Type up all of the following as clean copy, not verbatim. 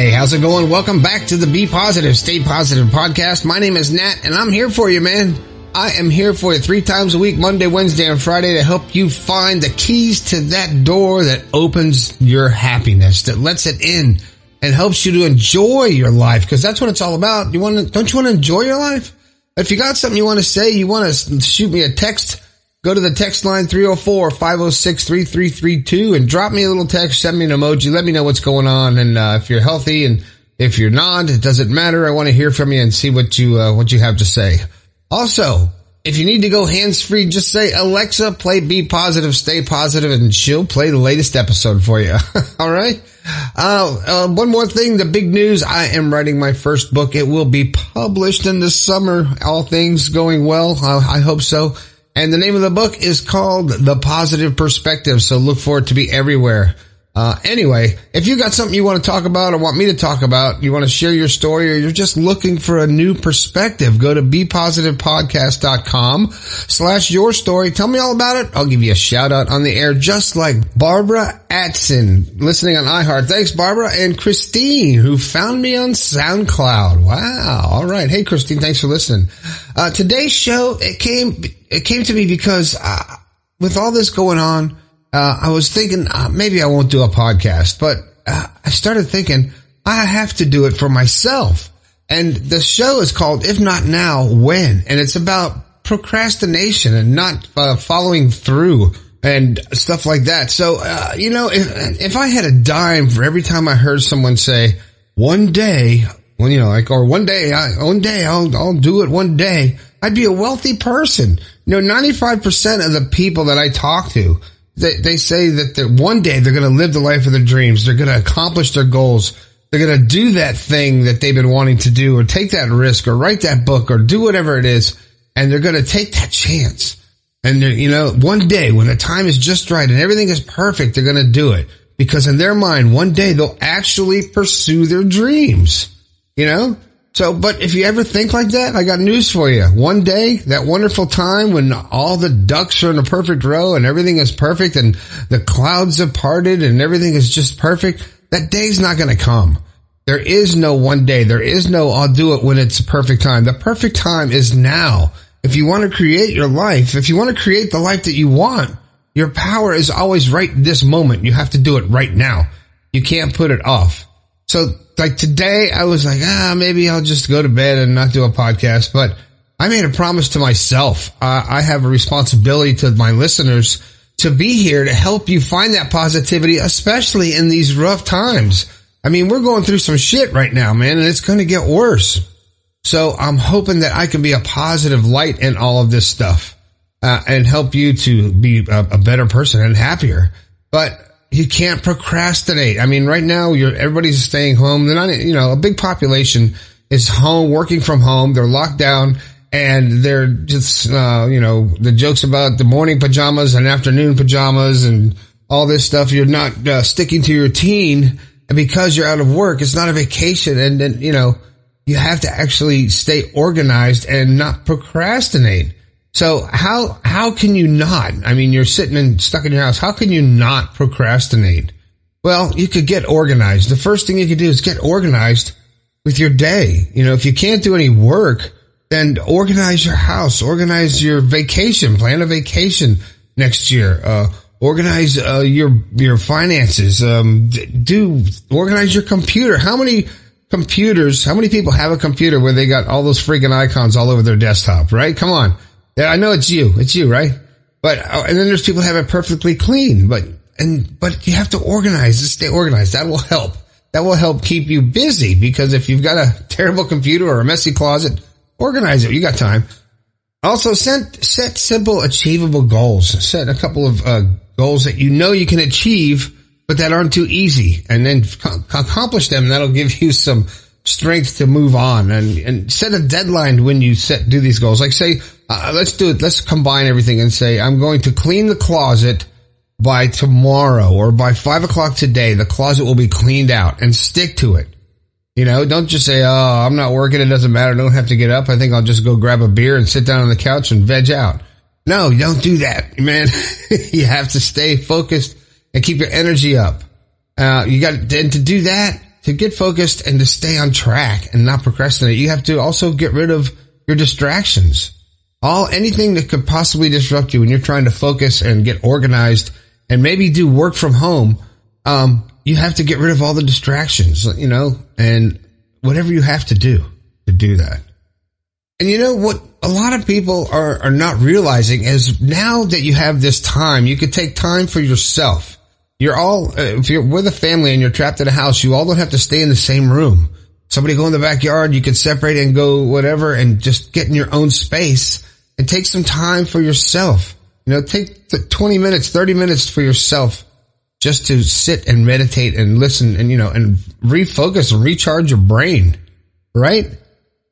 Hey, how's it going? Welcome back to the Be Positive, Stay Positive podcast. My name is Nat, and I'm here for you, man. I am here for you 3 times a week, Monday, Wednesday, and Friday, to help you find the keys to that door that opens your happiness, that lets it in and helps you to enjoy your life, because that's what it's all about. Don't you want to enjoy your life? If you got something you want to say, you want to shoot me a text, go to the text line 304-506-3332 and drop me a little text, send me an emoji, let me know what's going on. And if you're healthy, and if you're not, it doesn't matter. I want to hear from you and see what you have to say. Also, if you need to go hands-free, just say, Alexa, play Be Positive, Stay Positive, and she'll play the latest episode for you. All right? One more thing, the big news, I am writing my first book. It will be published in the summer, all things going well. I hope so. And the name of the book is called The Positive Perspective, so look for it to be everywhere. Anyway, if you got something you want to talk about or want me to talk about, you want to share your story, or you're just looking for a new perspective, go to BePositivePodcast.com/yourstory. Tell me all about it. I'll give you a shout out on the air, just like Barbara Atzen, listening on iHeart. Thanks, Barbara. And Christine, who found me on SoundCloud. Wow. All right. Hey, Christine, thanks for listening. Today's show, it came to me because, with all this going on, I was thinking maybe I won't do a podcast, but I started thinking I have to do it for myself. And the show is called If Not Now, When? And it's about procrastination and not following through and stuff like that. So, you know, if I had a dime for every time I heard someone say one day, well, you know, like, or one day I'll do it one day, I'd be a wealthy person. You know, 95% of the people that I talk to, They say that one day they're going to live the life of their dreams. They're going to accomplish their goals. They're going to do that thing that they've been wanting to do, or take that risk, or write that book, or do whatever it is. And they're going to take that chance. And, you know, one day when the time is just right and everything is perfect, they're going to do it. Because in their mind, one day they'll actually pursue their dreams, you know? So, but if you ever think like that, I got news for you. One day, that wonderful time when all the ducks are in a perfect row and everything is perfect and the clouds have parted and everything is just perfect, that day's not going to come. There is no one day. There is no I'll do it when it's a perfect time. The perfect time is now. If you want to create your life, if you want to create the life that you want, your power is always right this moment. You have to do it right now. You can't put it off. So, like today, I was like, maybe I'll just go to bed and not do a podcast. But I made a promise to myself. I have a responsibility to my listeners to be here to help you find that positivity, especially in these rough times. I mean, we're going through some shit right now, man, and it's going to get worse. So I'm hoping that I can be a positive light in all of this stuff and help you to be a better person and happier. But you can't procrastinate. I mean, right now, everybody's staying home. They're not, you know, a big population is home, working from home. They're locked down, and they're just, you know, the jokes about the morning pajamas and afternoon pajamas and all this stuff. You're not sticking to your routine, and because you're out of work, it's not a vacation. And then, you know, you have to actually stay organized and not procrastinate. So how can you not? I mean, you're sitting and stuck in your house. How can you not procrastinate? Well, you could get organized. The first thing you could do is get organized with your day. You know, if you can't do any work, then organize your house, organize your vacation, plan a vacation next year, organize your finances, organize your computer. How many people have a computer where they got all those freaking icons all over their desktop, right? Come on. I know it's you, right? But, and then there's people who have it perfectly clean, but you have to organize, just stay organized. That will help. That will help keep you busy, because if you've got a terrible computer or a messy closet, organize it. You got time. Also, set simple, achievable goals. Set a couple of goals that you know you can achieve, but that aren't too easy, and then accomplish them. And that'll give you some strength to move on, and set a deadline when you do these goals. Like, say, let's do it. Let's combine everything and say, I'm going to clean the closet by tomorrow, or by 5 o'clock today, the closet will be cleaned out, and stick to it. You know, don't just say, I'm not working. It doesn't matter. I don't have to get up. I think I'll just go grab a beer and sit down on the couch and veg out. No, don't do that, man. You have to stay focused and keep your energy up. You got to do that. to get focused and to stay on track and not procrastinate, you have to also get rid of your distractions. Anything that could possibly disrupt you when you're trying to focus and get organized and maybe do work from home. You have to get rid of all the distractions, and whatever you have to do that. And you know what a lot of people are not realizing is now that you have this time, you could take time for yourself. You're all, if you're with a family and you're trapped in a house, you all don't have to stay in the same room. Somebody go in the backyard, you can separate and go whatever and just get in your own space and take some time for yourself. Take 20 minutes, 30 minutes for yourself just to sit and meditate and listen and, and refocus and recharge your brain, right?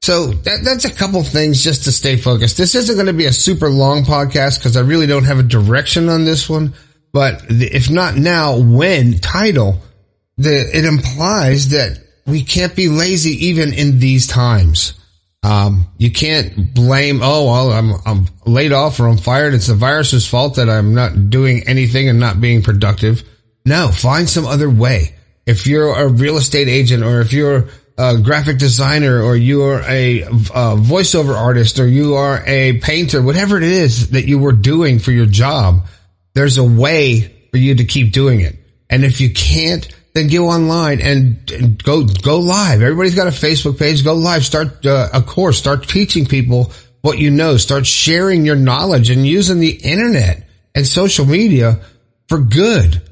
So that's a couple things just to stay focused. This isn't going to be a super long podcast because I really don't have a direction on this one. But if not now, when title, it implies that we can't be lazy even in these times. You can't blame, I'm laid off or I'm fired. It's the virus's fault that I'm not doing anything and not being productive. No, find some other way. If you're a real estate agent or if you're a graphic designer or you're a voiceover artist or you are a painter, whatever it is that you were doing for your job, there's a way for you to keep doing it. And if you can't, then go online and go live. Everybody's got a Facebook page. Go live. Start a course. Start teaching people what you know. Start sharing your knowledge and using the internet and social media for good,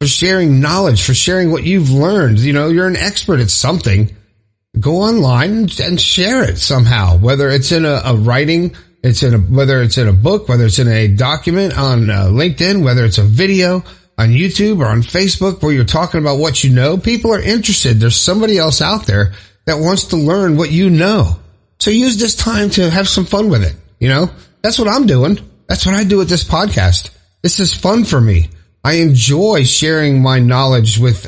for sharing knowledge, for sharing what you've learned. You're an expert at something. Go online and share it somehow, whether it's in a writing, whether it's in a book, whether it's in a document on LinkedIn, whether it's a video on YouTube or on Facebook where you're talking about what you know. People are interested. There's somebody else out there that wants to learn what you know. So use this time to have some fun with it. That's what I'm doing. That's what I do with this podcast. This is fun for me. I enjoy sharing my knowledge with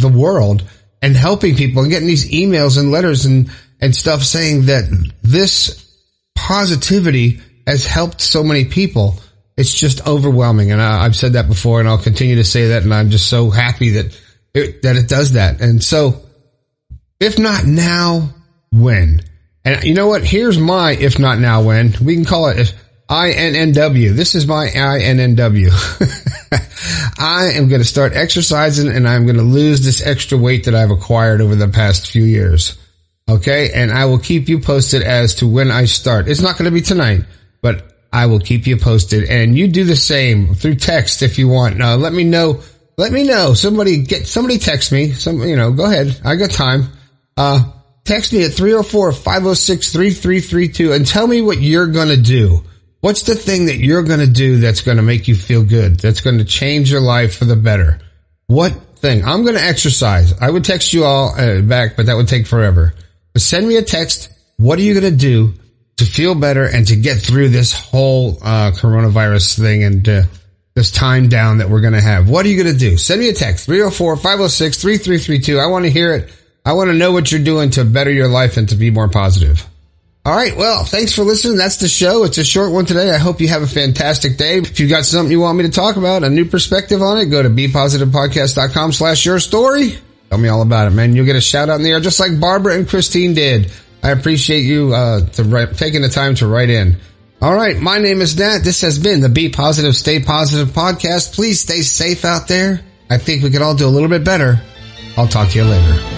the world and helping people and getting these emails and letters and stuff saying that this positivity has helped so many people. It's just overwhelming. And I've said that before and I'll continue to say that. And I'm just so happy that it does that. And so if not now, when? And you know what? Here's my if not now, when. We can call it INNW. This is my INNW. I am going to start exercising and I'm going to lose this extra weight that I've acquired over the past few years. Okay, and I will keep you posted as to when I start. It's not going to be tonight, but I will keep you posted. And you do the same through text if you want. Now, let me know. Let me know. Somebody text me. Go ahead. I got time. Text me at 304-506-3332 and tell me what you're going to do. What's the thing that you're going to do that's going to make you feel good? That's going to change your life for the better? What thing? I'm going to exercise. I would text you all back, but that would take forever. Send me a text. What are you going to do to feel better and to get through this whole coronavirus thing and this time down that we're going to have? What are you going to do? Send me a text, 304-506-3332. I want to hear it. I want to know what you're doing to better your life and to be more positive. All right. Well, thanks for listening. That's the show. It's a short one today. I hope you have a fantastic day. If you've got something you want me to talk about, a new perspective on it, go to BePositivePodcast.com/yourstory. Tell me all about it, man. You'll get a shout out in the air just like Barbara and Christine did. I appreciate you taking the time to write in. All right. My name is Nat. This has been the Be Positive, Stay Positive podcast. Please stay safe out there. I think we can all do a little bit better. I'll talk to you later.